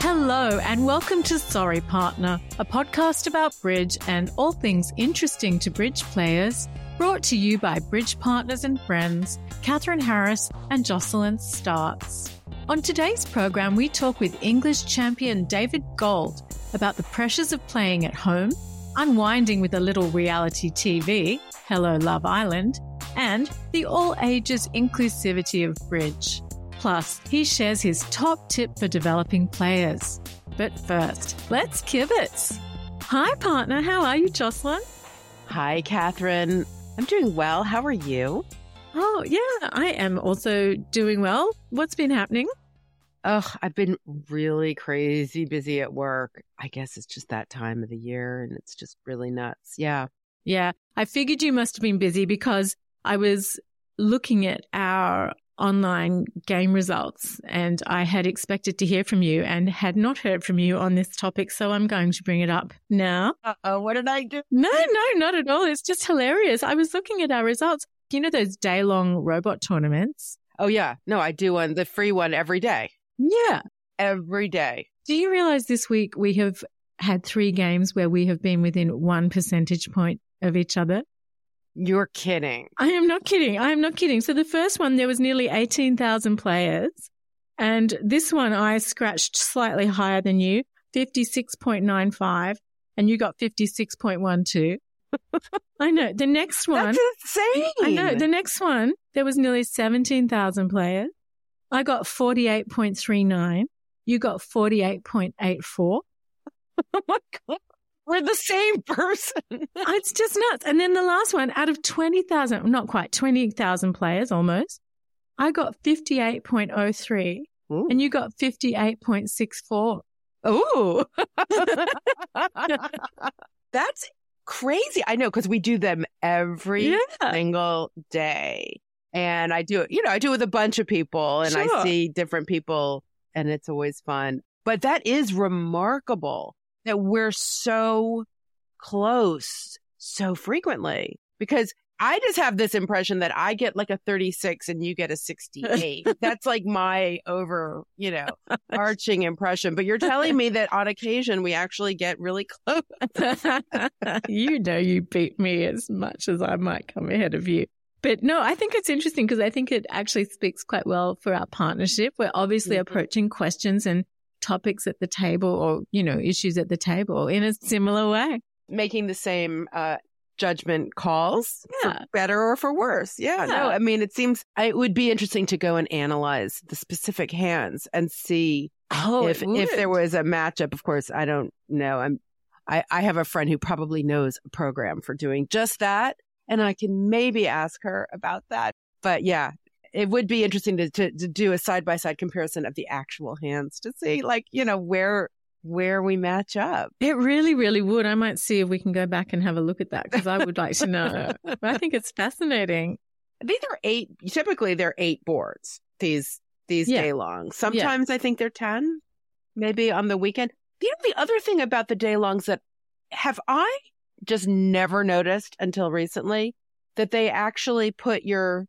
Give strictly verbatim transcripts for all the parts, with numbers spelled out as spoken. Hello and welcome to Sorry Partner, a podcast about bridge and all things interesting to bridge players, brought to you by Bridge Partners and Friends, Catherine Harris and Jocelyn Starts. On today's program, we talk with English champion David Gold about the pressures of playing at home, unwinding with a little reality T V, hello Love Island, and the all-ages inclusivity of bridge. Plus, he shares his top tip for developing players. But first, let's kibitz. Hi, partner. How are you, Jocelyn? Hi, Catherine. I'm doing well. How are you? Oh, yeah, I am also doing well. What's been happening? Oh, I've been really crazy busy at work. I guess it's just that time of the year and it's just really nuts. Yeah. Yeah. I figured you must have been busy because I was looking at our online game results, and I had expected to hear from you and had not heard from you on this topic, so I'm going to bring it up now. Uh-oh, what did I do? No, no, not at all. It's just hilarious. I was looking at our results. You know those day-long robot tournaments? Oh, yeah. No, I do one, the free one every day. Yeah. Every day. Do you realize this week we have had three games where we have been within one percentage point of each other? You're kidding. I am not kidding. I am not kidding. So the first one, there was nearly eighteen thousand players. And this one, I scratched slightly higher than you, fifty-six point nine five. And you got fifty-six point one two. I know. The next one. That's insane. I know. The next one, there was nearly seventeen thousand players. I got forty-eight point three nine. You got forty-eight point eight four. Oh, my God. We're the same person. It's just nuts. And then the last one, out of twenty thousand, not quite, twenty thousand players almost, I got fifty-eight point oh three. Ooh. And you got fifty-eight point six four. Ooh. That's crazy. I know, because we do them every yeah. single day. And I do it, you know, I do it with a bunch of people and sure. I see different people and it's always fun. But that is remarkable that we're so close so frequently, because I just have this impression that I get like a thirty-six and you get a sixty-eight. That's like my over, you know, arching impression. But you're telling me that on occasion we actually get really close. You know, you beat me as much as I might come ahead of you. But no, I think it's interesting because I think it actually speaks quite well for our partnership. We're obviously mm-hmm. approaching questions and topics at the table or, you know, issues at the table in a similar way. Making the same uh, judgment calls yeah. for better or for worse. Yeah, yeah. No, I mean, it seems it would be interesting to go and analyze the specific hands and see oh, if if there was a matchup. Of course, I don't know. I'm I, I have a friend who probably knows a program for doing just that. And I can maybe ask her about that. But yeah, it would be interesting to, to, to do a side-by-side comparison of the actual hands to see, like, you know, where where we match up. It really, really would. I might see if we can go back and have a look at that, because I would like to know. But I think it's fascinating. These are eight. Typically, they're eight boards, these these yeah. day-long. Sometimes yeah. I think they're ten, maybe on the weekend. You know, the other thing about the day-longs that have I just never noticed until recently, that they actually put your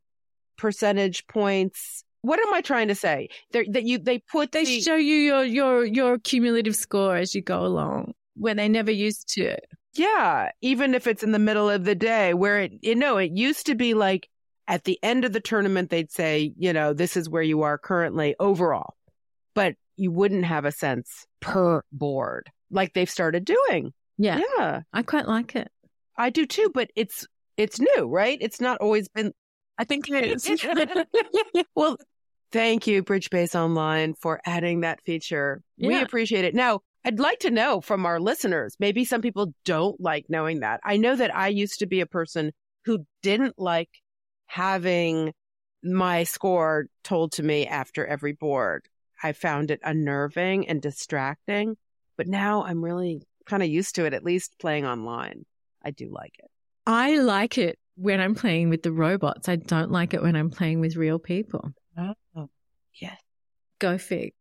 percentage points. What am I trying to say? They're, that you they put they the, show you your your your cumulative score as you go along, where they never used to. Yeah, even if it's in the middle of the day, where it you know it used to be like at the end of the tournament they'd say, you know, this is where you are currently overall, but you wouldn't have a sense per board like they've started doing. Yeah. Yeah. I quite like it. I do too, but it's it's new, right? It's not always been. I think it is. Well, thank you, Bridge Base Online, for adding that feature. Yeah. We appreciate it. Now, I'd like to know from our listeners, maybe some people don't like knowing that. I know that I used to be a person who didn't like having my score told to me after every board. I found it unnerving and distracting, but now I'm really kind of used to it, at least playing online. I do like it. I like it when I'm playing with the robots. I don't like it when I'm playing with real people. Oh, yes. Go fig.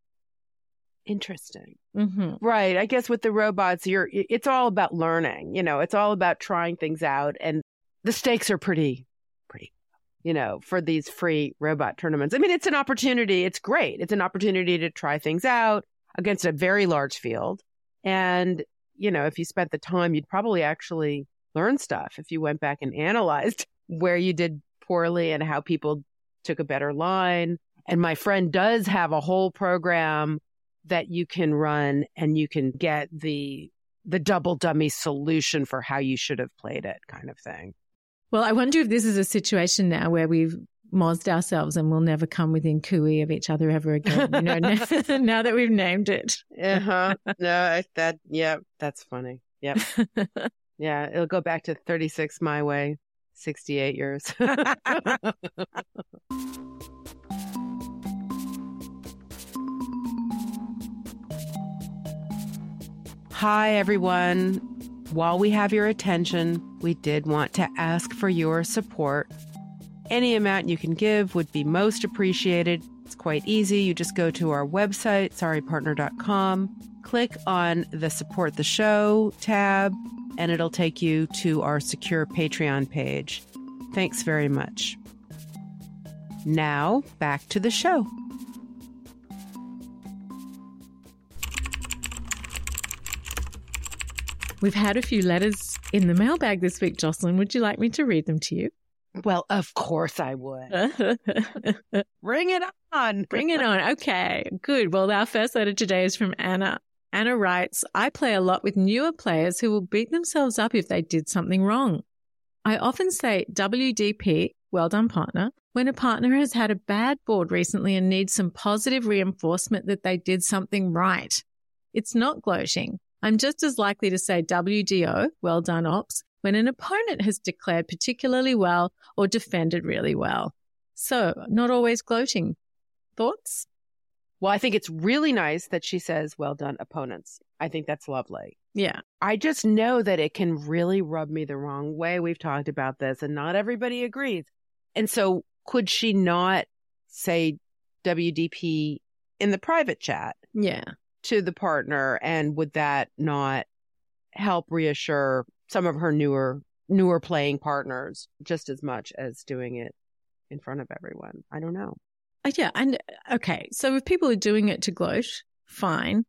Interesting. Mm-hmm. Right. I guess with the robots, you're. It's all about learning. You know, it's all about trying things out, and the stakes are pretty, pretty. You know, for these free robot tournaments. I mean, it's an opportunity. It's great. It's an opportunity to try things out against a very large field, and you know, if you spent the time, you'd probably actually learn stuff if you went back and analyzed where you did poorly and how people took a better line. And my friend does have a whole program that you can run, and you can get the the double dummy solution for how you should have played it, kind of thing. Well, I wonder if this is a situation now where we've mozzed ourselves and we'll never come within cooey of each other ever again, you know, now, now that we've named it. Uh-huh. No, that, yeah, that's funny. Yep. Yeah, it'll go back to thirty-six my way, sixty-eight yours. Hi, everyone. While we have your attention, we did want to ask for your support. Any amount you can give would be most appreciated. It's quite easy. You just go to our website, sorry partner dot com, click on the Support the Show tab, and it'll take you to our secure Patreon page. Thanks very much. Now, back to the show. We've had a few letters in the mailbag this week, Jocelyn. Would you like me to read them to you? Well, of course I would. Bring it on. Bring it on. Okay, good. Well, our first letter today is from Anna. Anna writes, I play a lot with newer players who will beat themselves up if they did something wrong. I often say W D P, well done partner, when a partner has had a bad board recently and needs some positive reinforcement that they did something right. It's not gloating. I'm just as likely to say W D O, well done ops, when an opponent has declared particularly well or defended really well. So not always gloating. Thoughts? Well, I think it's really nice that she says, well done opponents. I think that's lovely. Yeah. I just know that it can really rub me the wrong way. We've talked about this, and not everybody agrees. And so could she not say W D P in the private chat? Yeah. To the partner, and would that not help reassure some of her newer newer playing partners just as much as doing it in front of everyone? I don't know. Yeah, and okay, so if people are doing it to gloat, fine.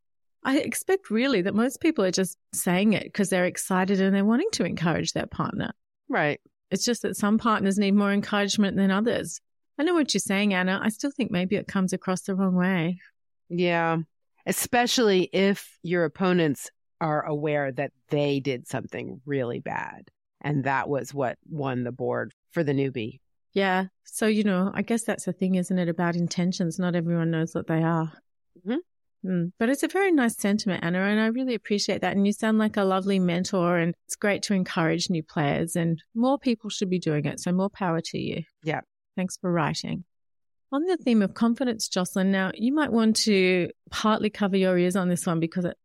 I expect really that most people are just saying it because they're excited and they're wanting to encourage their partner. Right. It's just that some partners need more encouragement than others. I know what you're saying, Anna. I still think maybe it comes across the wrong way. Yeah, especially if your opponents are aware that they did something really bad and that was what won the board for the newbie. Yeah. So, you know, I guess that's the thing, isn't it, about intentions? Not everyone knows what they are. Mm-hmm. Mm. But it's a very nice sentiment, Anna, and I really appreciate that. And you sound like a lovely mentor, and it's great to encourage new players, and more people should be doing it. So more power to you. Yeah. Thanks for writing. On the theme of confidence, Jocelyn, now you might want to partly cover your ears on this one because it,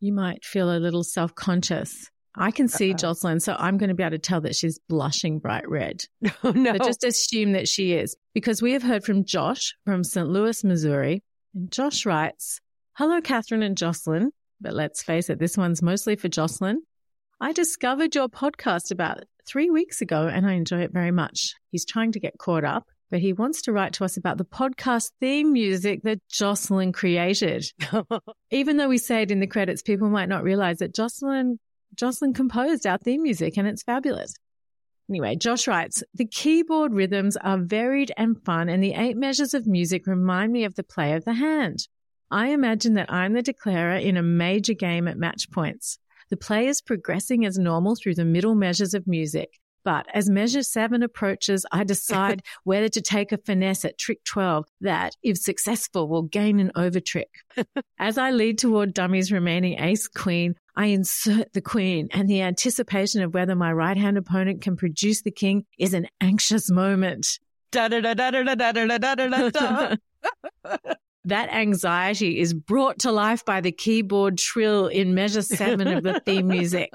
you might feel a little self-conscious. I can see uh-huh. Jocelyn, so I'm going to be able to tell that she's blushing bright red. Oh, no. But just assume that she is, because we have heard from Josh from Saint Louis, Missouri. And Josh writes, "Hello, Catherine and Jocelyn. But let's face it, this one's mostly for Jocelyn. I discovered your podcast about three weeks ago and I enjoy it very much." He's trying to get caught up, but he wants to write to us about the podcast theme music that Jocelyn created. Even though we say it in the credits, people might not realize that Jocelyn, Jocelyn composed our theme music and it's fabulous. Anyway, Josh writes, "The keyboard rhythms are varied and fun, and the eight measures of music remind me of the play of the hand. I imagine that I'm the declarer in a major game at match points. The play is progressing as normal through the middle measures of music, but as measure seven approaches, I decide whether to take a finesse at trick twelve that, if successful, will gain an overtrick. As I lead toward dummies remaining ace-queen, I insert the queen, and the anticipation of whether my right-hand opponent can produce the king is an anxious moment." That anxiety is brought to life by the keyboard trill in measure seven of the theme music.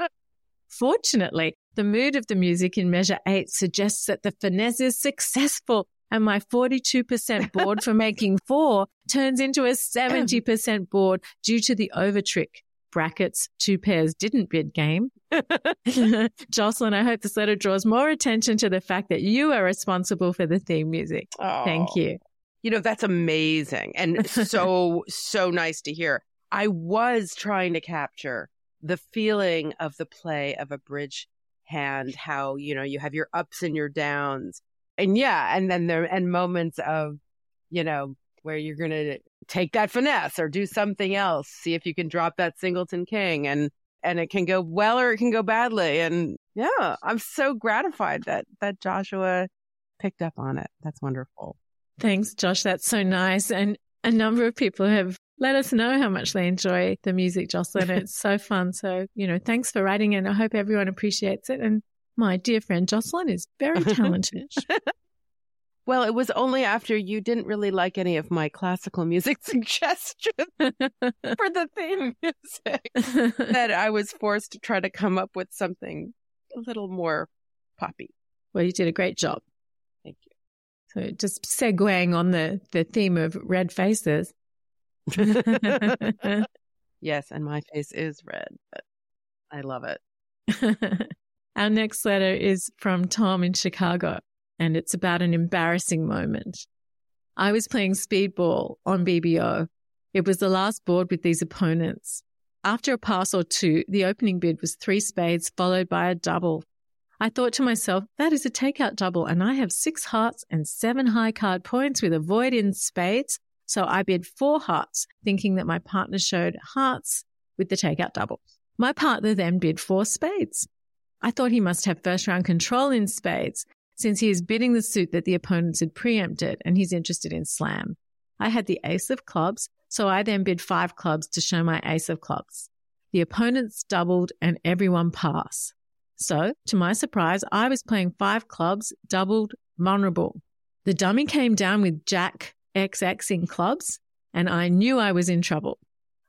"Fortunately, the mood of the music in measure eight suggests that the finesse is successful, and my forty-two percent board for making four turns into a seventy percent board due to the overtrick. Brackets, two pairs didn't bid game." Jocelyn, I hope this letter draws more attention to the fact that you are responsible for the theme music. Oh, thank you. You know, that's amazing and so, so nice to hear. I was trying to capture the feeling of the play of a bridge hand, how, you know, you have your ups and your downs. And yeah, and then there and moments of, you know, where you're going to take that finesse or do something else, see if you can drop that singleton king, and and it can go well or it can go badly. And yeah, I'm so gratified that that Joshua picked up on it. That's wonderful. Thanks, Josh. That's so nice. And a number of people have let us know how much they enjoy the music, Jocelyn. It's so fun. So, you know, thanks for writing, and I hope everyone appreciates it. And my dear friend Jocelyn is very talented. Well, it was only after you didn't really like any of my classical music suggestions for the theme music that I was forced to try to come up with something a little more poppy. Well, you did a great job. Thank you. So just segueing on the, the theme of red faces. Yes, and my face is red, but I love it. Our next letter is from Tom in Chicago, and it's about an embarrassing moment. "I was playing speedball on B B O. It was the last board with these opponents. After a pass or two, the opening bid was three spades followed by a double. I thought to myself, that is a takeout double, and I have six hearts and seven high card points with a void in spades, so I bid four hearts, thinking that my partner showed hearts with the takeout double. My partner then bid four spades. I thought he must have first round control in spades, since he is bidding the suit that the opponents had preempted and he's interested in slam. I had the ace of clubs, so I then bid five clubs to show my ace of clubs. The opponents doubled and everyone passed. So, to my surprise, I was playing five clubs, doubled, vulnerable. The dummy came down with jack X X in clubs, and I knew I was in trouble.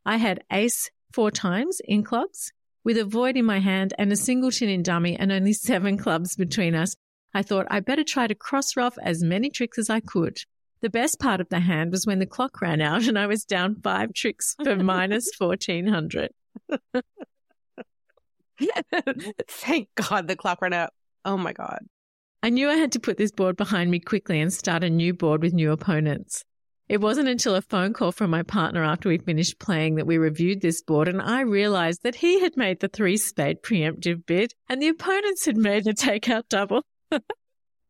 I had ace four times in clubs, with a void in my hand and a singleton in dummy and only seven clubs between us. I thought I better try to cross off as many tricks as I could. The best part of the hand was when the clock ran out and I was down five tricks for minus fourteen hundred. Thank God the clock ran out. Oh, my God. I knew I had to put this board behind me quickly and start a new board with new opponents. It wasn't until a phone call from my partner after we finished playing that we reviewed this board, and I realized that he had made the three-spade preemptive bid and the opponents had made the takeout double.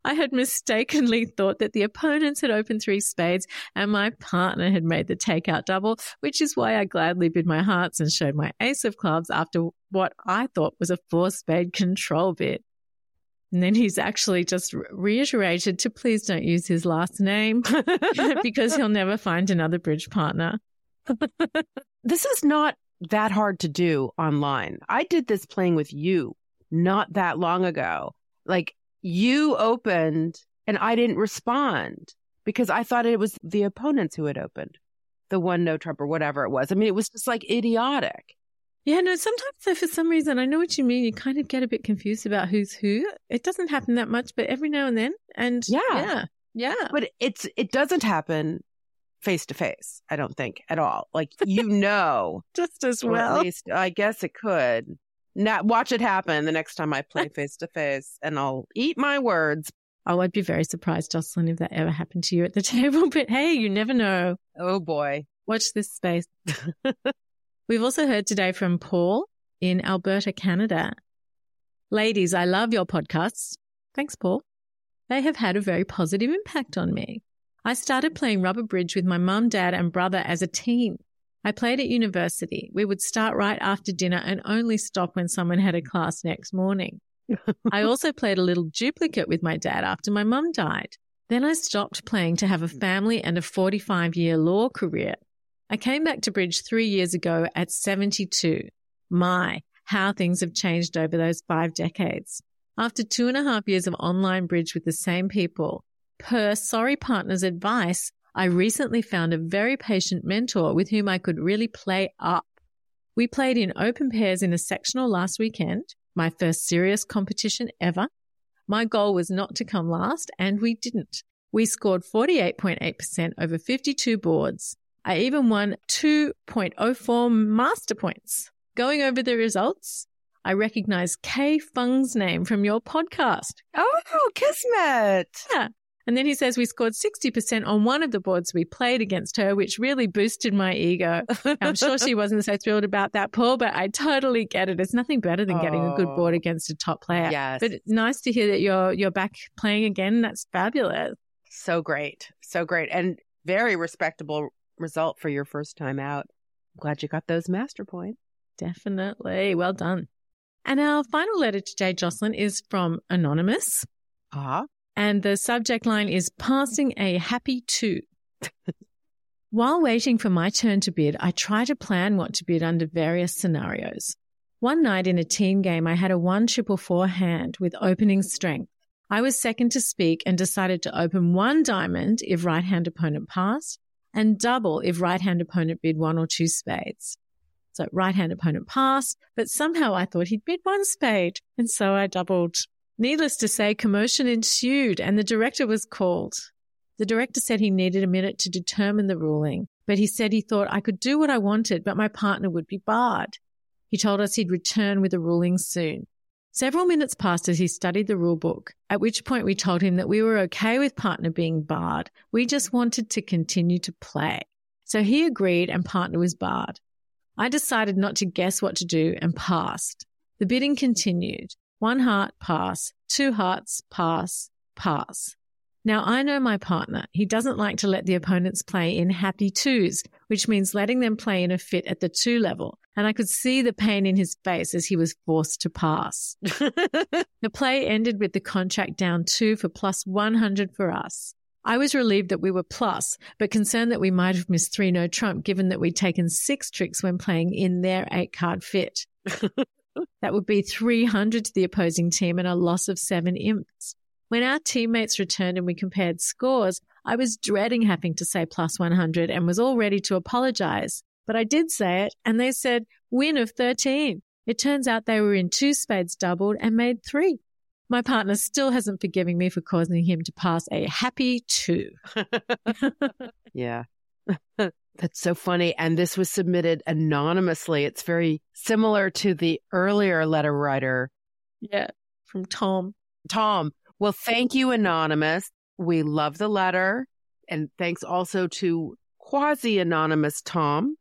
I had mistakenly thought that the opponents had opened three spades and my partner had made the takeout double, which is why I gladly bid my hearts and showed my ace of clubs after what I thought was a four-spade control bid." And then he's actually just reiterated to please don't use his last name because he'll never find another bridge partner. This is not that hard to do online. I did this playing with you not that long ago. Like, you opened and I didn't respond because I thought it was the opponents who had opened. The one no trump or whatever it was. I mean, it was just like idiotic. Yeah, no, sometimes though, for some reason, I know what you mean. You kind of get a bit confused about who's who. It doesn't happen that much, but every now and then. And yeah, yeah. yeah. But it's it doesn't happen face to face, I don't think, at all. Like, you know. Just as well. At least I guess it could. Now, watch it happen the next time I play face to face, and I'll eat my words. Oh, I'd be very surprised, Jocelyn, if that ever happened to you at the table. But hey, you never know. Oh, boy. Watch this space. We've also heard today from Paul in Alberta, Canada. Ladies, I love your podcasts. Thanks, Paul. They have had a very positive impact on me. I started playing rubber bridge with my mum, dad and brother as a teen. I played at university. We would start right after dinner and only stop when someone had a class next morning. I also played a little duplicate with my dad after my mum died. Then I stopped playing to have a family and a forty-five-year law career. I came back to bridge three years ago at seventy-two. My, how things have changed over those five decades. After two and a half years of online bridge with the same people, per Sorry Partner's advice, I recently found a very patient mentor with whom I could really play up. We played in open pairs in a sectional last weekend. My first serious competition ever. My goal was not to come last, and we didn't. We scored forty-eight point eight percent over fifty-two boards. I even won two point oh four master points. Going over the results, I recognized Kay Fung's name from your podcast. Oh, kismet. Yeah. And then he says we scored sixty percent on one of the boards we played against her, which really boosted my ego. I'm sure she wasn't so thrilled about that, Paul, but I totally get it. It's nothing better than oh, getting a good board against a top player. Yes. But it's nice to hear that you're you're back playing again. That's fabulous. So great. So great. And very respectable result for your first time out. I'm glad you got those master points. Definitely. Well done. And our final letter today, Jocelyn, is from Anonymous. Ah. Uh-huh. And the subject line is passing a happy two. While waiting for my turn to bid, I try to plan what to bid under various scenarios. One night in a team game, I had a one triple four hand with opening strength. I was second to speak and decided to open one diamond if right-hand opponent passed and double if right-hand opponent bid one or two spades. So right-hand opponent passed, but somehow I thought he'd bid one spade, and so I doubled. Needless to say, commotion ensued and the director was called. The director said he needed a minute to determine the ruling, but he said he thought I could do what I wanted, but my partner would be barred. He told us he'd return with a ruling soon. Several minutes passed as he studied the rule book, at which point we told him that we were okay with partner being barred. We just wanted to continue to play. So he agreed and partner was barred. I decided not to guess what to do and passed. The bidding continued. One heart, pass. Two hearts, pass, pass. Now, I know my partner. He doesn't like to let the opponents play in happy twos, which means letting them play in a fit at the two level. And I could see the pain in his face as he was forced to pass. The play ended with the contract down two for plus one hundred for us. I was relieved that we were plus, but concerned that we might have missed three no trump, given that we'd taken six tricks when playing in their eight-card fit. That would be three hundred to the opposing team and a loss of seven imps. When our teammates returned and we compared scores, I was dreading having to say plus one hundred and was all ready to apologize. But I did say it, and they said, win of thirteen. It turns out they were in two spades doubled and made three. My partner still hasn't forgiven me for causing him to pass a happy two. Yeah. That's so funny. And this was submitted anonymously. It's very similar to the earlier letter writer. Yeah, from Tom. Tom. Well, thank you, Anonymous. We love the letter. And thanks also to quasi-anonymous Tom,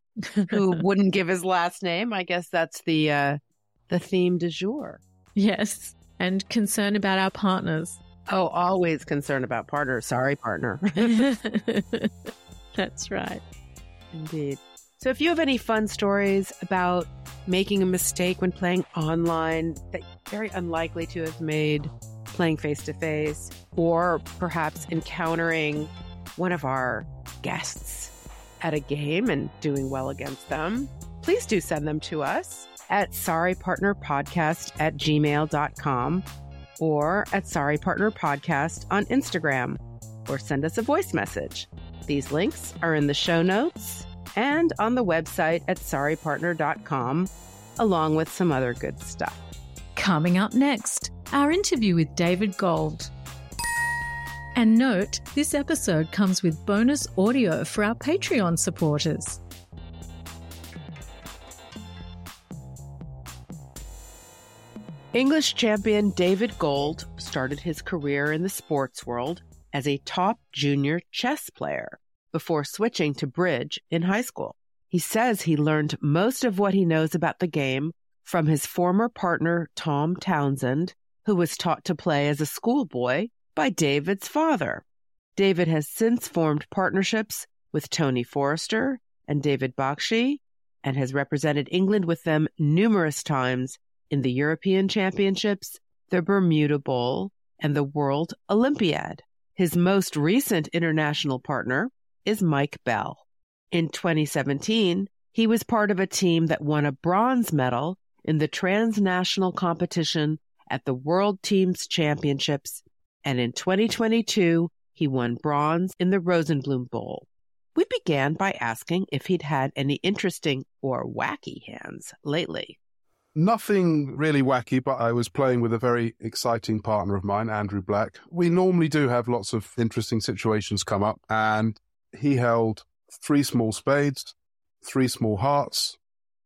who wouldn't give his last name. I guess that's the uh, the theme du jour. Yes. And concern about our partners. Oh, always concerned about partners. Sorry, partner. That's right. Indeed. So if you have any fun stories about making a mistake when playing online that you're very unlikely to have made playing face-to-face, or perhaps encountering one of our guests at a game and doing well against them, please do send them to us at sorry partner podcast at gmail dot com or at sorrypartnerpodcast on Instagram, or send us a voice message. These links are in the show notes and on the website at sorry partner dot com, along with some other good stuff. Coming up next, our interview with David Gold. And note, this episode comes with bonus audio for our Patreon supporters. English champion David Gold started his career in the sports world as a top junior chess player before switching to bridge in high school. He says he learned most of what he knows about the game from his former partner, Tom Townsend, who was taught to play as a schoolboy by David's father. David has since formed partnerships with Tony Forrester and David Bakshi, and has represented England with them numerous times in the European Championships, the Bermuda Bowl, and the World Olympiad. His most recent international partner is Mike Bell. In twenty seventeen, he was part of a team that won a bronze medal in the transnational competition at the World Teams Championships, and in twenty twenty-two, he won bronze in the Rosenblum Bowl. We began by asking if he'd had any interesting or wacky hands lately. Nothing really wacky, but I was playing with a very exciting partner of mine, Andrew Black. We normally do have lots of interesting situations come up, and he held three small spades, three small hearts,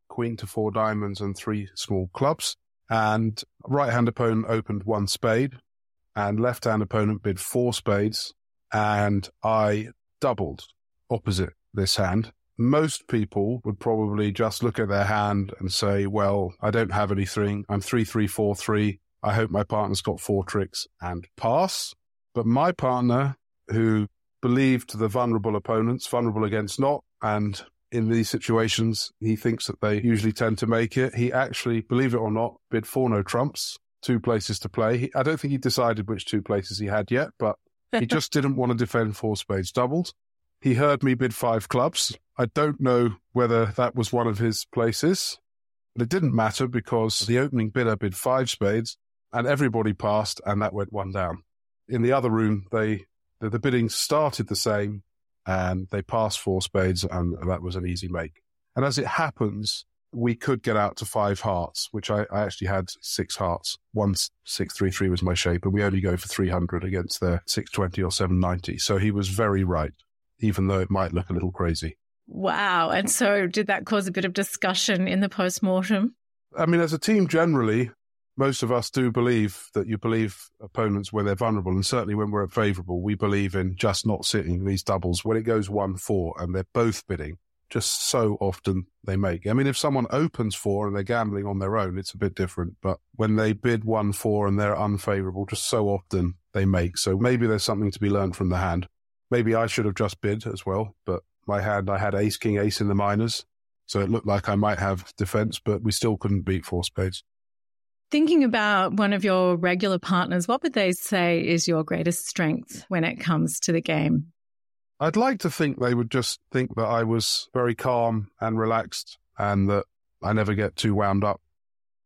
queen to four diamonds, and three small clubs. And right-hand opponent opened one spade, and left-hand opponent bid four spades, and I doubled opposite this hand. Most people would probably just look at their hand and say, well, I don't have anything. I'm three three four three. I hope my partner's got four tricks, and pass. But my partner, who believed the vulnerable opponents, vulnerable against not, and in these situations, he thinks that they usually tend to make it. He actually, believe it or not, bid four no trumps, two places to play. He, I don't think he decided which two places he had yet, but he just didn't want to defend four spades doubled. He heard me bid five clubs. I don't know whether that was one of his places, but it didn't matter because the opening bidder bid five spades and everybody passed, and that went one down. In the other room, they the, the bidding started the same, and they passed four spades, and that was an easy make. And as it happens, we could get out to five hearts, which I, I actually had six hearts. one six three three was my shape, and we only go for three hundred against their six twenty or seven ninety. So he was very right, even though it might look a little crazy. Wow. And so did that cause a bit of discussion in the post-mortem? I mean, as a team generally, most of us do believe that you believe opponents where they're vulnerable. And certainly when we're favourable, we believe in just not sitting these doubles. When it goes one four and they're both bidding, just so often they make. I mean, if someone opens four and they're gambling on their own, it's a bit different. But when they bid one four and they're unfavourable, just so often they make. So maybe there's something to be learned from the hand. Maybe I should have just bid as well, but my hand, I had ace, king, ace in the minors, so it looked like I might have defence, but we still couldn't beat four spades. Thinking about one of your regular partners, what would they say is your greatest strength when it comes to the game? I'd like to think they would just think that I was very calm and relaxed and that I never get too wound up,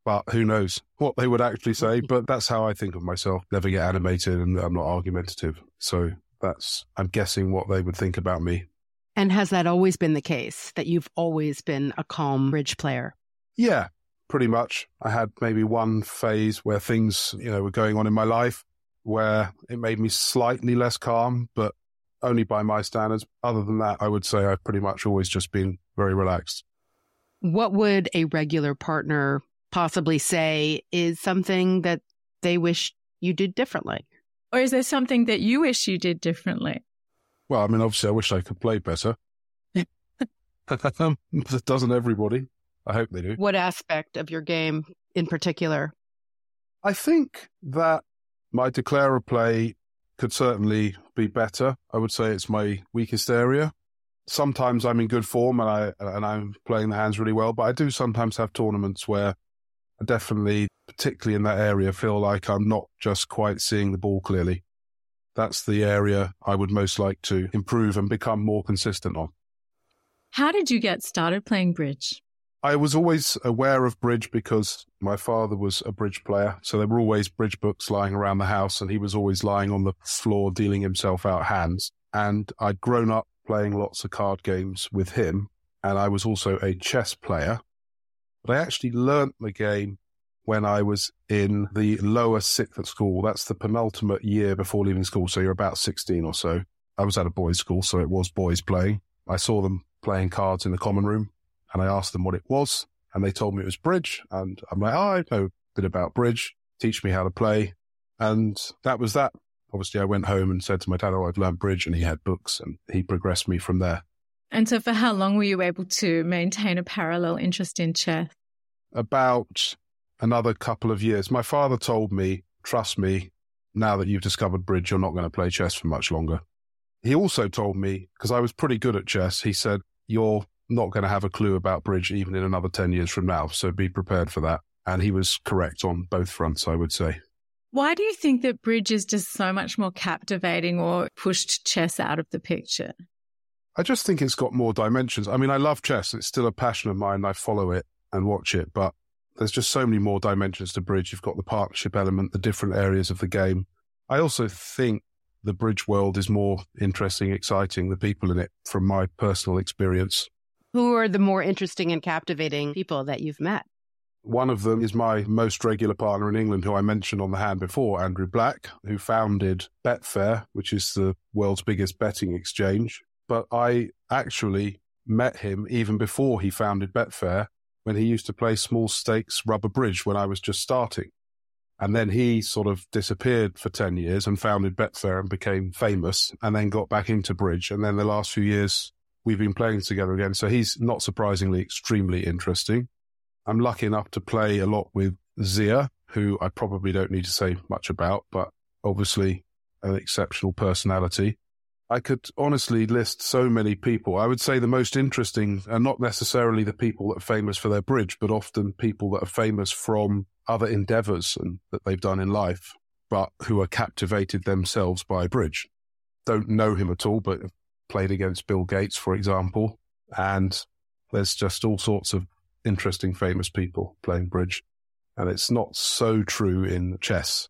but who knows what they would actually say, but that's how I think of myself. Never get animated and I'm not argumentative, so that's, I'm guessing, what they would think about me. And has that always been the case, that you've always been a calm bridge player? Yeah, pretty much. I had maybe one phase where things, you know, were going on in my life where it made me slightly less calm, but only by my standards. Other than that, I would say I've pretty much always just been very relaxed. What would a regular partner possibly say is something that they wish you did differently? Or is there something that you wish you did differently? Well, I mean, obviously, I wish I could play better. Doesn't everybody? I hope they do. What aspect of your game in particular? I think that my declarer play could certainly be better. I would say it's my weakest area. Sometimes I'm in good form and, I, and I'm playing the hands really well, but I do sometimes have tournaments where I definitely, particularly in that area, feel like I'm not just quite seeing the ball clearly. That's the area I would most like to improve and become more consistent on. How did you get started playing bridge? I was always aware of bridge because my father was a bridge player. So there were always bridge books lying around the house and he was always lying on the floor dealing himself out hands. And I'd grown up playing lots of card games with him. And I was also a chess player. But I actually learnt the game when I was in the lower sixth at school. That's the penultimate year before leaving school. So you're about sixteen or so. I was at a boys' school, so it was boys playing. I saw them playing cards in the common room. And I asked them what it was, and they told me it was bridge. And I'm like, oh, I know a bit about bridge. Teach me how to play. And that was that. Obviously, I went home and said to my dad, oh, I've learned bridge. And he had books, and he progressed me from there. And so for how long were you able to maintain a parallel interest in chess? About another couple of years. My father told me, trust me, now that you've discovered bridge, you're not going to play chess for much longer. He also told me, because I was pretty good at chess, he said, you're not going to have a clue about bridge even in another ten years from now, so be prepared for that. And he was correct on both fronts, I would say. Why do you think that bridge is just so much more captivating or pushed chess out of the picture? I just think it's got more dimensions. I mean, I love chess. It's still a passion of mine. I follow it and watch it, but there's just so many more dimensions to bridge. You've got the partnership element, the different areas of the game. I also think the bridge world is more interesting, exciting, the people in it, from my personal experience. Who are the more interesting and captivating people that you've met? One of them is my most regular partner in England, who I mentioned on the hand before, Andrew Black, who founded Betfair, which is the world's biggest betting exchange. But I actually met him even before he founded Betfair, when he used to play small stakes rubber bridge when I was just starting. And then he sort of disappeared for ten years and founded Betfair and became famous, and then got back into bridge. And then the last few years, we've been playing together again, so he's, not surprisingly, extremely interesting. I'm lucky enough to play a lot with Zia, who I probably don't need to say much about, but obviously an exceptional personality. I could honestly list so many people. I would say the most interesting are not necessarily the people that are famous for their bridge, but often people that are famous from other endeavours and that they've done in life, but who are captivated themselves by bridge. Don't know him at all, but played against Bill Gates, for example, and there's just all sorts of interesting, famous people playing bridge, and it's not so true in chess.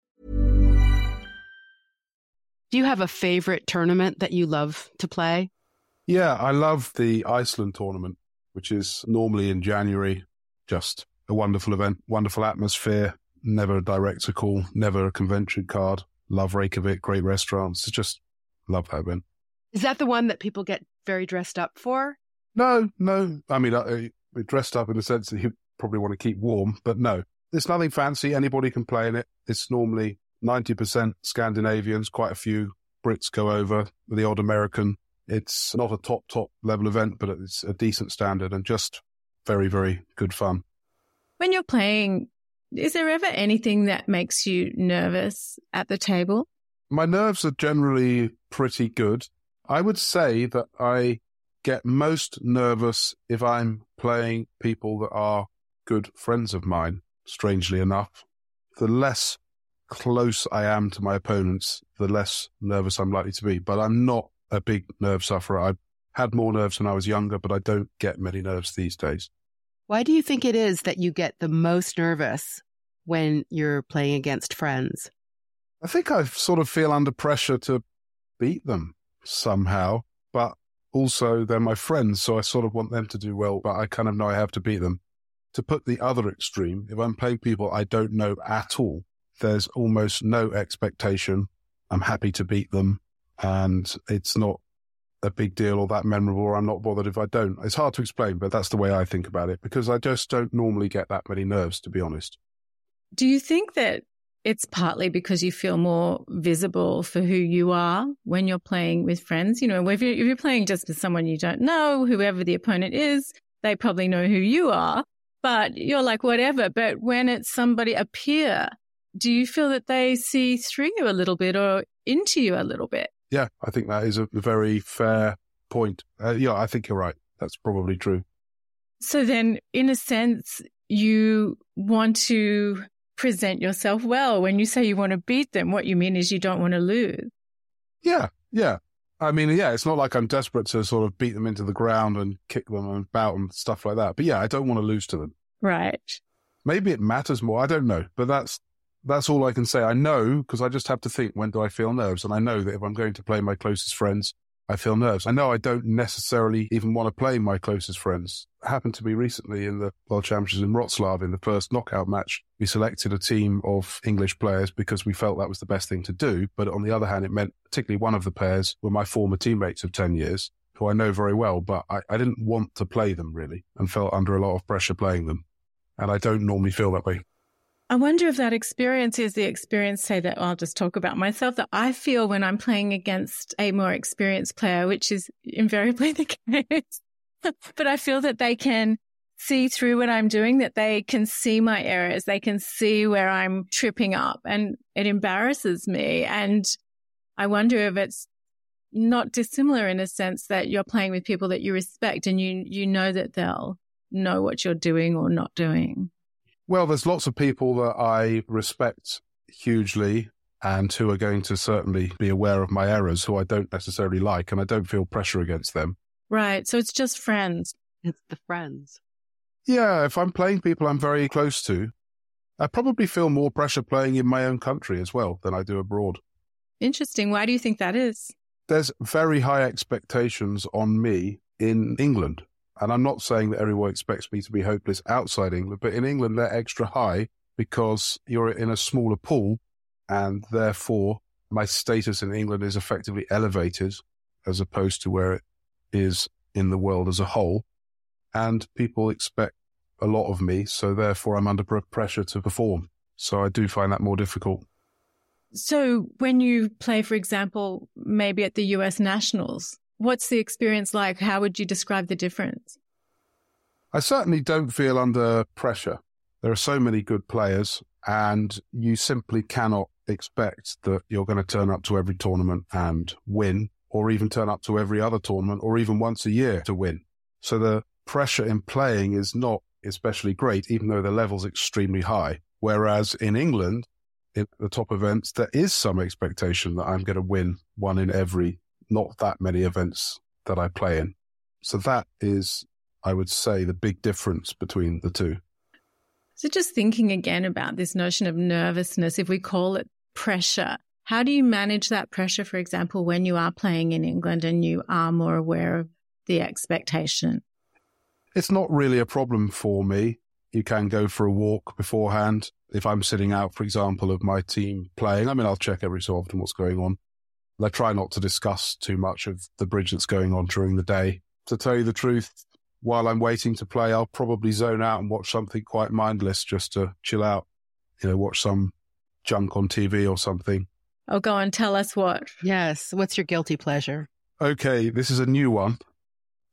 Do you have a favorite tournament that you love to play? Yeah, I love the Iceland tournament, which is normally in January. Just a wonderful event, wonderful atmosphere, never a director call, never a convention card. Love Reykjavik, great restaurants. Just love that event. Is that the one that people get very dressed up for? No, no. I mean, I, I, dressed up in the sense that you probably want to keep warm, but no. There's nothing fancy. Anybody can play in it. It's normally ninety percent Scandinavians, quite a few Brits go over, the odd American. It's not a top, top level event, but it's a decent standard and just very, very good fun. When you're playing, is there ever anything that makes you nervous at the table? My nerves are generally pretty good. I would say that I get most nervous if I'm playing people that are good friends of mine, strangely enough. The less close I am to my opponents, the less nervous I'm likely to be. But I'm not a big nerve sufferer. I had more nerves when I was younger, but I don't get many nerves these days. Why do you think it is that you get the most nervous when you're playing against friends? I think I sort of feel under pressure to beat them somehow, but also they're my friends, so I sort of want them to do well, but I kind of know I have to beat them. To put the other extreme, if I'm playing people I don't know at all, there's almost no expectation. I'm happy to beat them, and it's not a big deal or that memorable, or I'm not bothered if I don't. It's hard to explain, but that's the way I think about it, because I just don't normally get that many nerves, to be honest. Do you think that it's partly because you feel more visible for who you are when you're playing with friends? You know, if you're, if you're playing just with someone you don't know, whoever the opponent is, they probably know who you are, but you're like, whatever. But when it's somebody, a peer, do you feel that they see through you a little bit or into you a little bit? Yeah, I think that is a very fair point. Uh, yeah, I think you're right. That's probably true. So then, in a sense, you want to present yourself well. When you say you want to beat them, what you mean is you don't want to lose. Yeah, yeah. I mean, yeah, it's not like I'm desperate to sort of beat them into the ground and kick them about and stuff like that. But yeah, I don't want to lose to them. Right. Maybe it matters more. I don't know. But that's... That's all I can say. I know, because I just have to think, when do I feel nerves? And I know that if I'm going to play my closest friends, I feel nerves. I know I don't necessarily even want to play my closest friends. It happened to me recently in the World Championships in Wroclaw in the first knockout match. We selected a team of English players because we felt that was the best thing to do. But on the other hand, it meant particularly one of the pairs were my former teammates of ten years, who I know very well, but I, I didn't want to play them really and felt under a lot of pressure playing them. And I don't normally feel that way. I wonder if that experience is the experience, say, that I'll just talk about myself, that I feel when I'm playing against a more experienced player, which is invariably the case. But I feel that they can see through what I'm doing, that they can see my errors. They can see where I'm tripping up, and it embarrasses me. And I wonder if it's not dissimilar in a sense that you're playing with people that you respect and you, you know that they'll know what you're doing or not doing. Well, there's lots of people that I respect hugely and who are going to certainly be aware of my errors, who I don't necessarily like, and I don't feel pressure against them. Right. So it's just friends. It's the friends. Yeah. If I'm playing people I'm very close to, I probably feel more pressure playing in my own country as well than I do abroad. Interesting. Why do you think that is? There's very high expectations on me in England. And I'm not saying that everyone expects me to be hopeless outside England, but in England, they're extra high because you're in a smaller pool, and therefore my status in England is effectively elevated as opposed to where it is in the world as a whole. And people expect a lot of me, so therefore I'm under pressure to perform. So I do find that more difficult. So when you play, for example, maybe at the U S Nationals, what's the experience like? How would you describe the difference? I certainly don't feel under pressure. There are so many good players, and you simply cannot expect that you're going to turn up to every tournament and win, or even turn up to every other tournament, or even once a year to win. So the pressure in playing is not especially great, even though the level's extremely high. Whereas in England, at the top events, there is some expectation that I'm going to win one in every not that many events that I play in. So that is, I would say, the big difference between the two. So just thinking again about this notion of nervousness, if we call it pressure, how do you manage that pressure, for example, when you are playing in England and you are more aware of the expectation? It's not really a problem for me. You can go for a walk beforehand. If I'm sitting out, for example, of my team playing, I mean, I'll check every so often what's going on. And I try not to discuss too much of the bridge that's going on during the day. To tell you the truth, while I'm waiting to play, I'll probably zone out and watch something quite mindless just to chill out, you know, watch some junk on T V or something. Oh, go on, tell us what. Yes, what's your guilty pleasure? Okay, this is a new one,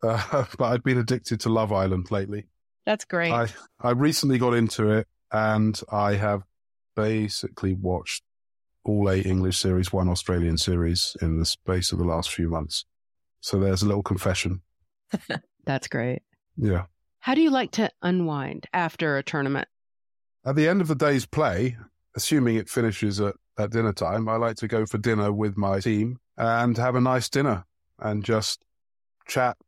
uh, but I've been addicted to Love Island lately. That's great. I, I recently got into it, and I have basically watched all eight English series, one Australian series in the space of the last few months. So there's a little confession. That's great. Yeah. How do you like to unwind after a tournament? At the end of the day's play, assuming it finishes at, at dinner time, I like to go for dinner with my team and have a nice dinner and just chat,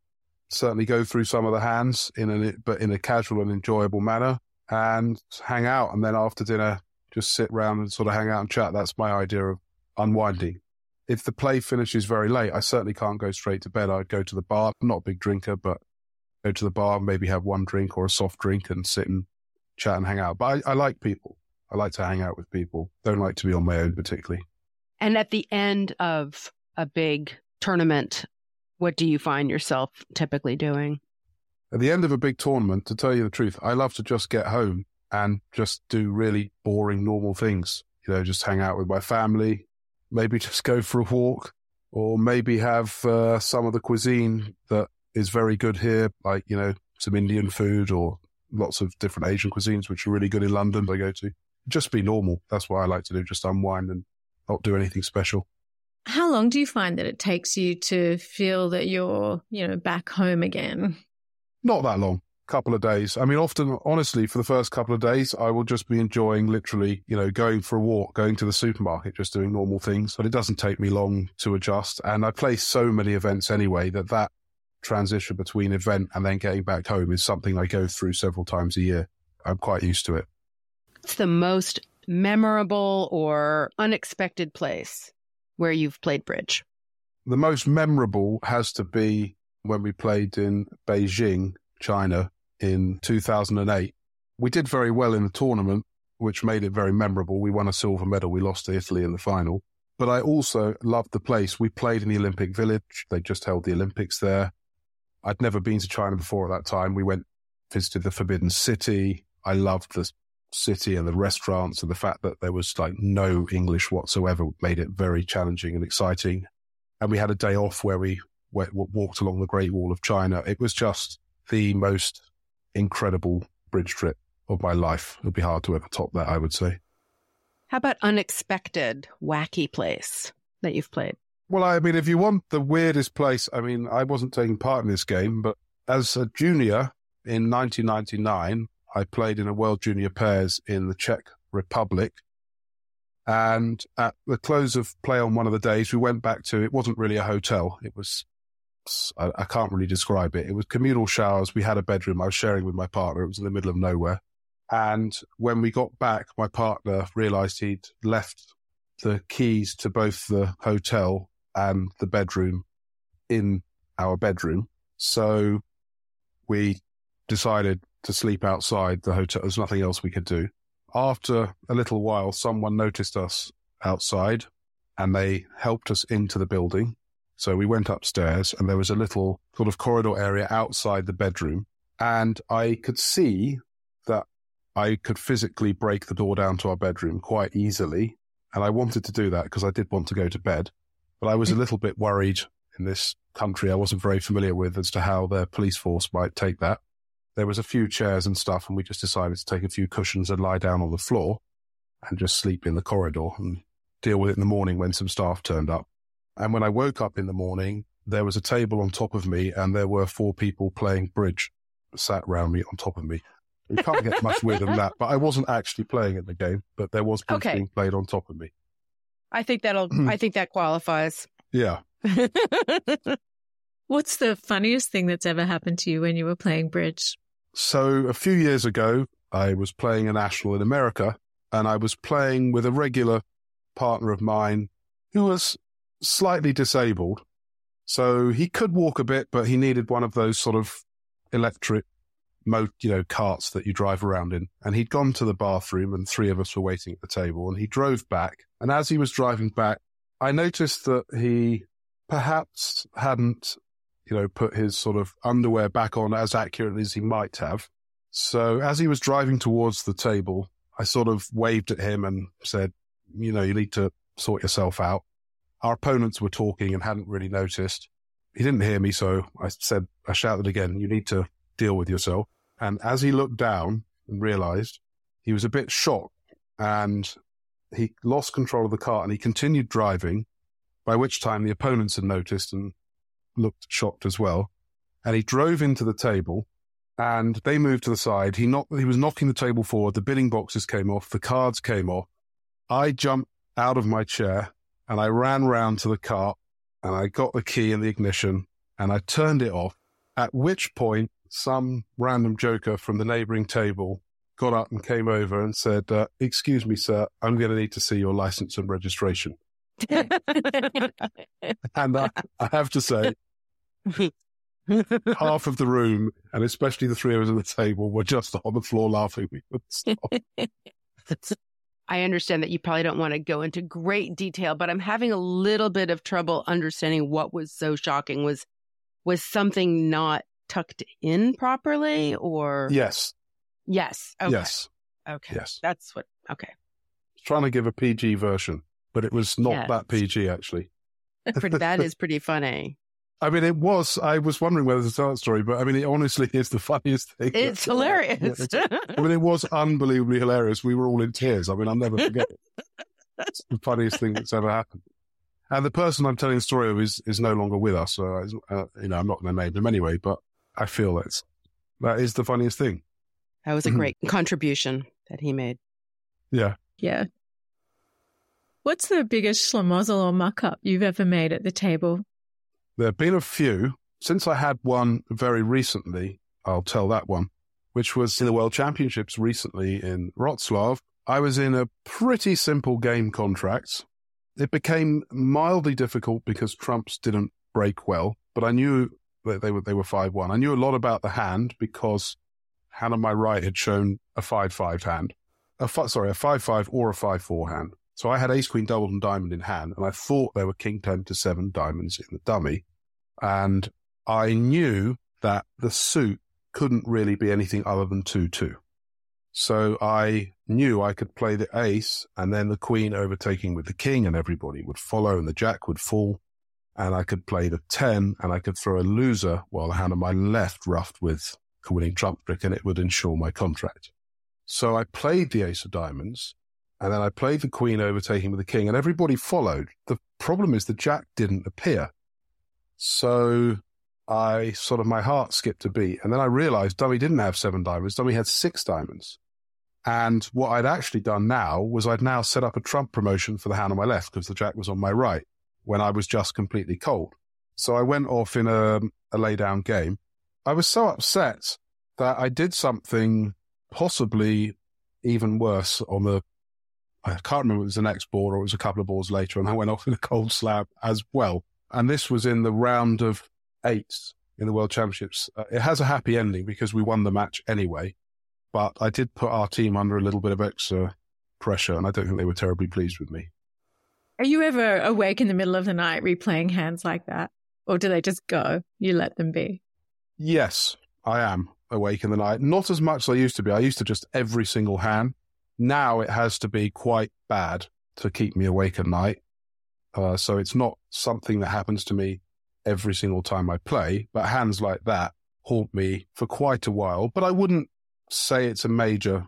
certainly go through some of the hands, in a, but in a casual and enjoyable manner, and hang out. And then after dinner, just sit around and sort of hang out and chat. That's my idea of unwinding. If the play finishes very late, I certainly can't go straight to bed. I'd go to the bar. I'm not a big drinker, but go to the bar, maybe have one drink or a soft drink and sit and chat and hang out. But I, I like people. I like to hang out with people. Don't like to be on my own particularly. And at the end of a big tournament, what do you find yourself typically doing? At the end of a big tournament, to tell you the truth, I love to just get home and just do really boring, normal things. You know, just hang out with my family, maybe just go for a walk, or maybe have uh, some of the cuisine that is very good here, like, you know, some Indian food or lots of different Asian cuisines, which are really good in London I go to. Just be normal. That's what I like to do, just unwind and not do anything special. How long do you find that it takes you to feel that you're, you know, back home again? Not that long. Couple of days. I mean, often, honestly, for the first couple of days, I will just be enjoying literally, you know, going for a walk, going to the supermarket, just doing normal things. But it doesn't take me long to adjust. And I play so many events anyway that that transition between event and then getting back home is something I go through several times a year. I'm quite used to it. It's the most memorable or unexpected place where you've played bridge. The most memorable has to be when we played in Beijing, China, in two thousand eight. We did very well in the tournament, which made it very memorable. We won a silver medal. We lost to Italy in the final. But I also loved the place. We played in the Olympic Village. They just held the Olympics there. I'd never been to China before at that time. We went, visited the Forbidden City. I loved the city and the restaurants, and the fact that there was like no English whatsoever made it very challenging and exciting. And we had a day off where we went, walked along the Great Wall of China. It was just the most incredible bridge trip of my life. It would be hard to ever top that, I would say. How about unexpected, wacky place that you've played? Well, I mean, if you want the weirdest place, I mean, I wasn't taking part in this game, but as a junior in nineteen ninety-nine, I played in a World Junior Pairs in the Czech Republic. And at the close of play on one of the days, we went back to, it wasn't really a hotel, it was I, I can't really describe it. It was communal showers. We had a bedroom I was sharing with my partner. It was in the middle of nowhere. And when we got back, my partner realized he'd left the keys to both the hotel and the bedroom in our bedroom. So we decided to sleep outside the hotel. There's nothing else we could do. After a little while, someone noticed us outside and they helped us into the building. So we went upstairs and there was a little sort of corridor area outside the bedroom. And I could see that I could physically break the door down to our bedroom quite easily. And I wanted to do that because I did want to go to bed. But I was a little bit worried in this country I wasn't very familiar with as to how their police force might take that. There was a few chairs and stuff and we just decided to take a few cushions and lie down on the floor and just sleep in the corridor and deal with it in the morning when some staff turned up. And when I woke up in the morning, there was a table on top of me and there were four people playing bridge sat round me on top of me. You can't get much weirder than that, but I wasn't actually playing in the game, but there was bridge okay. being played on top of me. I think that'll, I think that qualifies. Yeah. What's the funniest thing that's ever happened to you when you were playing bridge? So a few years ago, I was playing a national in America and I was playing with a regular partner of mine who was slightly disabled. So he could walk a bit, but he needed one of those sort of electric, mo- you know, carts that you drive around in. And he'd gone to the bathroom and three of us were waiting at the table and he drove back. And as he was driving back, I noticed that he perhaps hadn't, you know, put his sort of underwear back on as accurately as he might have. So as he was driving towards the table, I sort of waved at him and said, you know, you need to sort yourself out. Our opponents were talking and hadn't really noticed. He didn't hear me, so I said, I shouted again, you need to deal with yourself. And as he looked down and realized, he was a bit shocked and he lost control of the car and he continued driving, by which time the opponents had noticed and looked shocked as well. And he drove into the table and they moved to the side. He knocked, he was knocking the table forward. The bidding boxes came off. The cards came off. I jumped out of my chair and I ran round to the car and I got the key in the ignition and I turned it off, at which point some random joker from the neighbouring table got up and came over and said, uh, excuse me, sir, I'm going to need to see your licence and registration. And uh, I have to say, half of the room, and especially the three of us at the table, were just on the floor laughing. We wouldn't stop. I understand that you probably don't want to go into great detail, but I'm having a little bit of trouble understanding what was so shocking. Was was something not tucked in properly, or? Yes. Yes. Okay. Yes. Okay. Yes. That's what, okay. Trying to give a P G version, but it was not yes. that P G, actually. That is pretty funny. I mean, it was, I was wondering whether to tell that story, but I mean, it honestly is the funniest thing. It's hilarious. I mean, it was unbelievably hilarious. We were all in tears. I mean, I'll never forget it. It's the funniest thing that's ever happened. And the person I'm telling the story of is, is no longer with us. So, uh, you know, I'm not going to name them anyway, but I feel that's, that is the funniest thing. That was a great contribution that he made. Yeah. Yeah. What's the biggest schlamazel or muck-up you've ever made at the table? There have been a few. Since I had one very recently, I'll tell that one, which was in the World Championships recently in Wroclaw. I was in a pretty simple game contract. It became mildly difficult because trumps didn't break well, but I knew that they were they were five one. I knew a lot about the hand because hand on my right had shown a five five hand, a f- sorry, a five five or a five four hand. So I had ace-queen doubled and diamond in hand, and I thought there were king ten to seven diamonds in the dummy. And I knew that the suit couldn't really be anything other than two two. So I knew I could play the ace and then the queen overtaking with the king and everybody would follow and the jack would fall. And I could play the ten and I could throw a loser while the hand on my left roughed with a winning trump trick and it would ensure my contract. So I played the ace of diamonds. And then I played the queen overtaking with the king and everybody followed. The problem is the jack didn't appear. So I sort of, my heart skipped a beat. And then I realized dummy didn't have seven diamonds. Dummy had six diamonds. And what I'd actually done now was I'd now set up a trump promotion for the hand on my left because the jack was on my right when I was just completely cold. So I went off in a, a lay down game. I was so upset that I did something possibly even worse on the, I can't remember if it was the next board or it was a couple of boards later, and I went off in a cold slab as well. And this was in the round of eights in the World Championships. Uh, it has a happy ending because we won the match anyway, but I did put our team under a little bit of extra pressure, and I don't think they were terribly pleased with me. Are you ever awake in the middle of the night replaying hands like that? Or do they just go? You let them be? Yes, I am awake in the night. Not as much as I used to be. I used to just every single hand. Now it has to be quite bad to keep me awake at night. Uh, so it's not something that happens to me every single time I play, but hands like that haunt me for quite a while. But I wouldn't say it's a major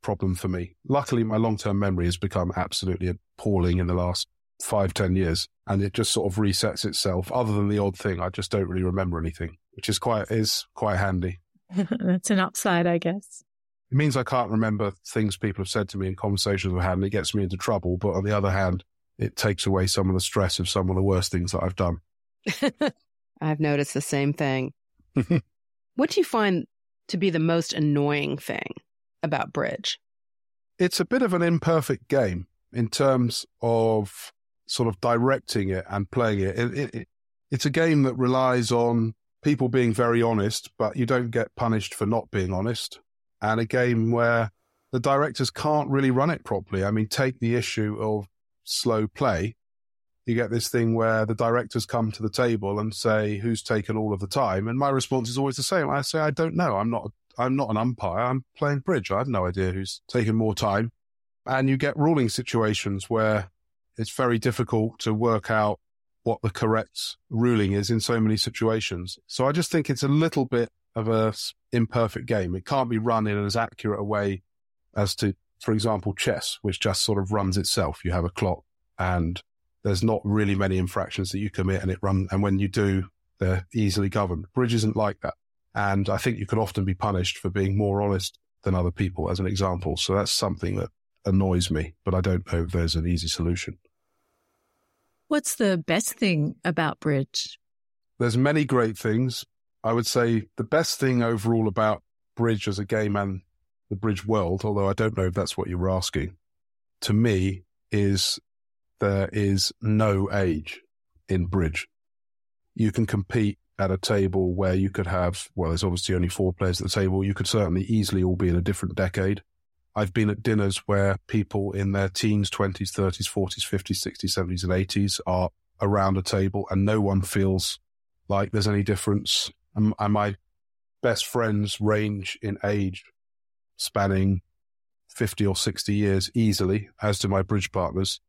problem for me. Luckily, my long-term memory has become absolutely appalling in the last five, ten years, and it just sort of resets itself. Other than the odd thing, I just don't really remember anything, which is quite is quite handy. That's an upside, I guess. It means I can't remember things people have said to me in conversations I've had, and it gets me into trouble. But on the other hand, it takes away some of the stress of some of the worst things that I've done. I've noticed the same thing. What do you find to be the most annoying thing about bridge? It's a bit of an imperfect game in terms of sort of directing it and playing it. It, it, it it's a game that relies on people being very honest, but you don't get punished for not being honest. And a game where the directors can't really run it properly. I mean, take the issue of slow play. you get this thing where the directors come to the table and say, who's taken all of the time? And my response is always the same. I say, I don't know. I'm not I'm not an umpire. I'm playing bridge. I have no idea who's taken more time. And you get ruling situations where it's very difficult to work out what the correct ruling is in so many situations. So I just think it's a little bit of a imperfect game. It can't be run in as accurate a way as to, for example, chess, which just sort of runs itself. You have a clock and there's not really many infractions that you commit and it run. And when you do, they're easily governed. Bridge isn't like that. And I think you could often be punished for being more honest than other people, as an example. So that's something that annoys me, but I don't know if there's an easy solution. What's the best thing about bridge? There's many great things. I would say the best thing overall about bridge as a game and the bridge world, although I don't know if that's what you were asking, to me is there is no age in bridge. You can compete at a table where you could have, well, there's obviously only four players at the table. You could certainly easily all be in a different decade. I've been at dinners where people in their teens, twenties, thirties, forties, fifties, sixties, seventies, and eighties are around a table and no one feels like there's any difference. And my best friends range in age spanning fifty or sixty years easily, as do my bridge partners.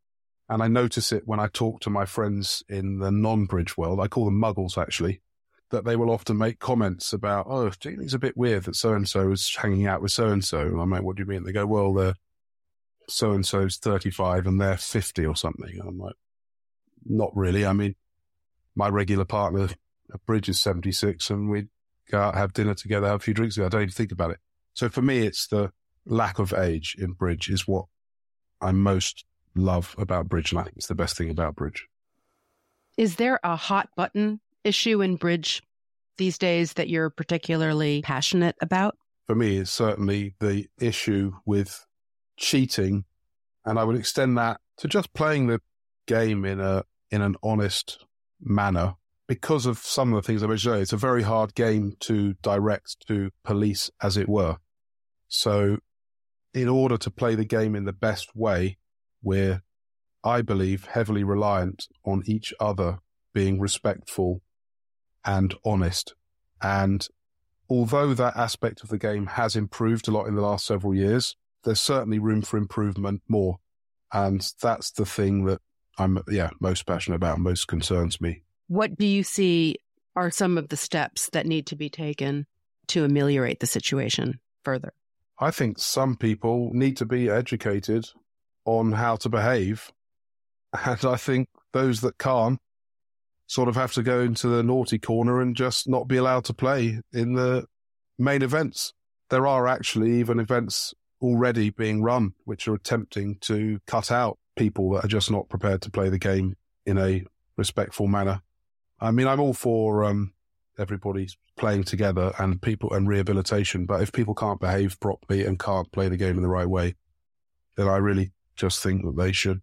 And I notice it when I talk to my friends in the non-bridge world, I call them muggles actually, that they will often make comments about, oh, it's a bit weird that so-and-so is hanging out with so-and-so. And I'm like, what do you mean? They go, well, the so-and-so's thirty-five and they're fifty or something. And I'm like, not really. I mean, my regular partner at bridge is seventy-six and we go out, have dinner together, have a few drinks together. I don't even think about it. So for me, it's the lack of age in bridge is what I most love about bridge. And I think it's the best thing about bridge. Is there a hot button issue in bridge these days that you're particularly passionate about? For me, it's certainly the issue with cheating. And I would extend that to just playing the game in a in an honest manner. Because of some of the things I mentioned earlier, it's a very hard game to direct to police, as it were. So in order to play the game in the best way, we're, I believe, heavily reliant on each other being respectful and honest. And although that aspect of the game has improved a lot in the last several years, there's certainly room for improvement more. And that's the thing that I'm yeah most passionate about, most concerns me. What do you see are some of the steps that need to be taken to ameliorate the situation further? I think some people need to be educated on how to behave. And I think those that can't sort of have to go into the naughty corner and just not be allowed to play in the main events. There are actually even events already being run which are attempting to cut out people that are just not prepared to play the game in a respectful manner. I mean, I'm all for um, everybody playing together and people and rehabilitation, but if people can't behave properly and can't play the game in the right way, then I really just think that they should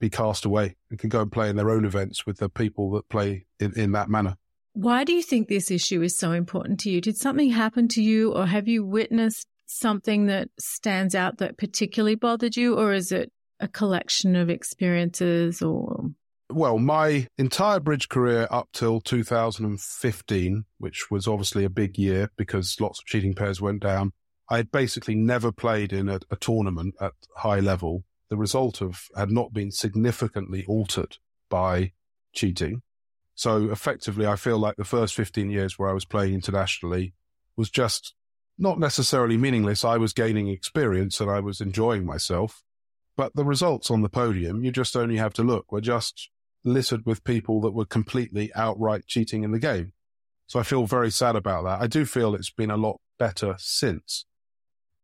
be cast away and can go and play in their own events with the people that play in, in that manner. Why do you think this issue is so important to you? Did something happen to you or have you witnessed something that stands out that particularly bothered you, or is it a collection of experiences? Or Well, my entire bridge career up till two thousand fifteen, which was obviously a big year because lots of cheating pairs went down, I had basically never played in a, a tournament at high level. The result of had not been significantly altered by cheating. So effectively, I feel like the first fifteen years where I was playing internationally was just not necessarily meaningless. I was gaining experience and I was enjoying myself. But the results on the podium, you just only have to look, were just littered with people that were completely outright cheating in the game. So I feel very sad about that. I do feel it's been a lot better since.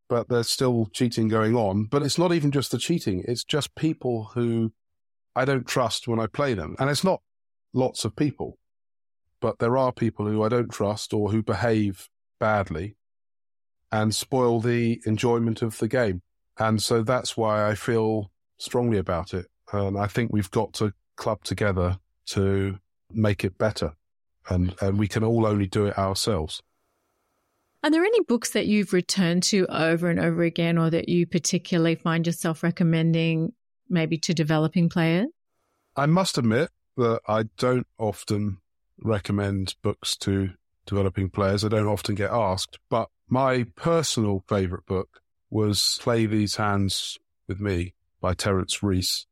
But there's still cheating going on. But it's not even just the cheating. It's just people who I don't trust when I play them. And it's not lots of people, but there are people who I don't trust or who behave badly and spoil the enjoyment of the game. And so that's why I feel strongly about it. And I think we've got to club together to make it better. And, and we can all only do it ourselves. Are there any books that you've returned to over and over again, or that you particularly find yourself recommending maybe to developing players? I must admit that I don't often recommend books to developing players. I don't often get asked, but my personal favourite book was Play These Hands with Me by Terence Reese.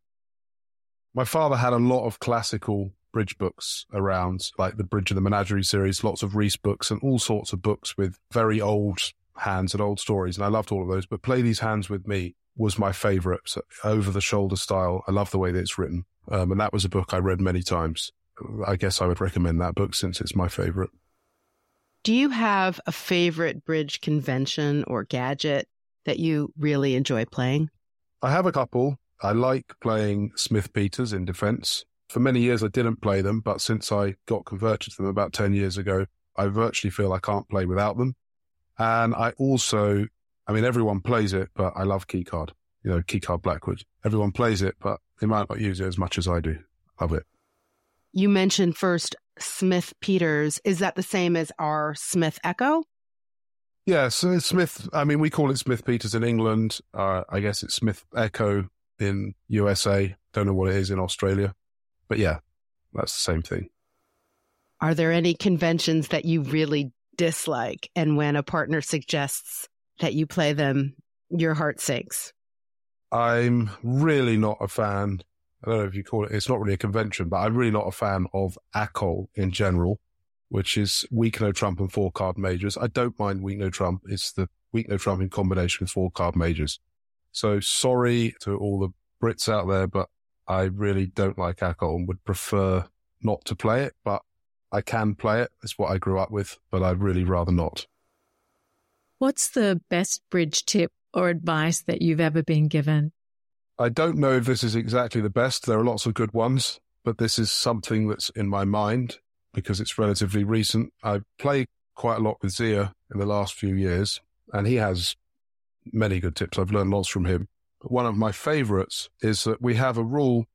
My father had a lot of classical bridge books around, like the Bridge of the Menagerie series, lots of Reese books and all sorts of books with very old hands and old stories, and I loved all of those, but Play These Hands with Me was my favourite. So over-the-shoulder style, I love the way that it's written, um, and that was a book I read many times. I guess I would recommend that book since it's my favourite. Do you have a favourite bridge convention or gadget that you really enjoy playing? I have a couple. I like playing Smith-Peters in defence. For many years, I didn't play them, but since I got converted to them about ten years ago, I virtually feel I can't play without them. And I also, I mean, everyone plays it, but I love keycard, you know, keycard Blackwood. Everyone plays it, but they might not use it as much as I do. Love it. You mentioned first Smith-Peters. Is that the same as our Smith-Echo? Yeah, so Smith, I mean, we call it Smith-Peters in England. Uh, I guess it's Smith-Echo in U S A. Don't know what it is in Australia. But yeah, that's the same thing. Are there any conventions that you really dislike? And when a partner suggests that you play them, your heart sinks? I'm really not a fan. I don't know if you call it, it's not really a convention, but I'm really not a fan of A C O L in general, which is weak no trump and four card majors. I don't mind weak no trump. It's the weak no trump in combination with four card majors. So sorry to all the Brits out there, but I really don't like A C O L and would prefer not to play it, but I can play it. It's what I grew up with, but I'd really rather not. What's the best bridge tip or advice that you've ever been given? I don't know if this is exactly the best. There are lots of good ones, but this is something that's in my mind because it's relatively recent. I've played quite a lot with Zia in the last few years, and he has many good tips. I've learned lots from him. But one of my favorites is that we have a rule,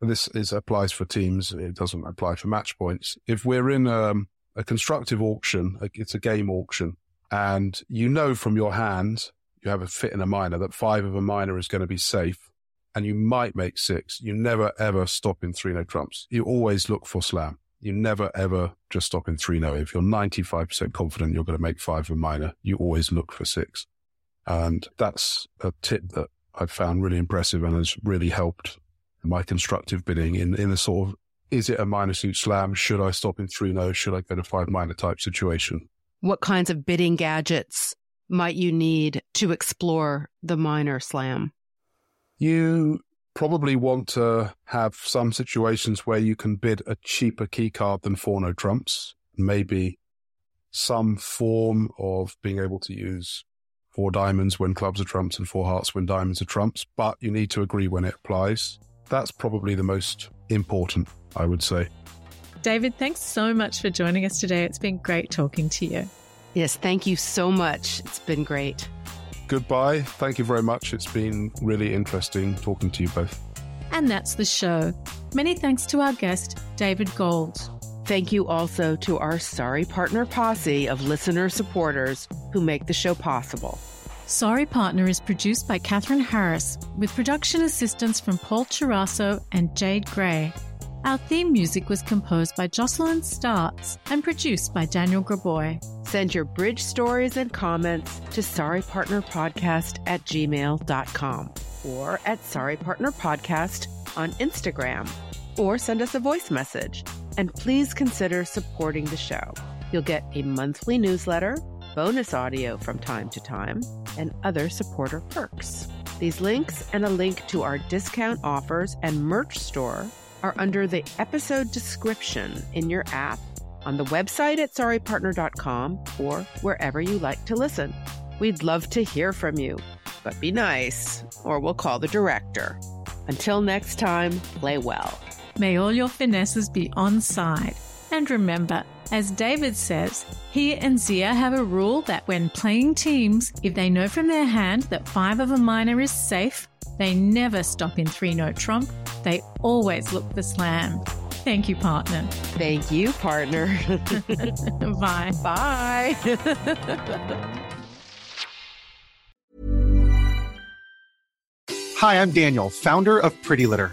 and this is applies for teams. It doesn't apply for match points. If we're in um, a constructive auction, it's a game auction, and you know from your hand, you have a fit in a minor, that five of a minor is going to be safe. And you might make six. You never, ever stop in three-no trumps. You always look for slam. You never, ever just stop in three-no. If you're ninety-five percent confident you're going to make five of a minor, you always look for six. And that's a tip that I've found really impressive and has really helped my constructive bidding in, in the sort of, is it a minor suit slam? Should I stop in three-no? Should I go to five minor type situation? What kinds of bidding gadgets might you need to explore the minor slam? You probably want to have some situations where you can bid a cheaper key card than four no trumps, maybe some form of being able to use four diamonds when clubs are trumps and four hearts when diamonds are trumps, but you need to agree when it applies. That's probably the most important, I would say. David, thanks so much for joining us today. It's been great talking to you. Yes, thank you so much. It's been great. Goodbye. Thank you very much. It's been really interesting talking to you both. And that's the show. Many thanks to our guest, David Gold. Thank you also to our Sorry Partner posse of listener supporters who make the show possible. Sorry Partner is produced by Catherine Harris with production assistance from Paul Chirasso and Jade Gray. Our theme music was composed by Jocelyn Starts and produced by Daniel Graboy. Send your bridge stories and comments to sorrypartnerpodcast at gmail dot com or at sorrypartnerpodcast on Instagram, or send us a voice message. And please consider supporting the show. You'll get a monthly newsletter, bonus audio from time to time, and other supporter perks. These links and a link to our discount offers and merch store are under the episode description in your app, on the website at sorry partner dot com, or wherever you like to listen. We'd love to hear from you, but be nice, or we'll call the director. Until next time, play well. May all your finesses be onside. And remember, as David says, he and Zia have a rule that when playing teams, if they know from their hand that five of a minor is safe, they never stop in three-no trump. They always look for slam. Thank you, partner. Thank you, partner. Bye. Bye. Hi, I'm Daniel, founder of Pretty Litter.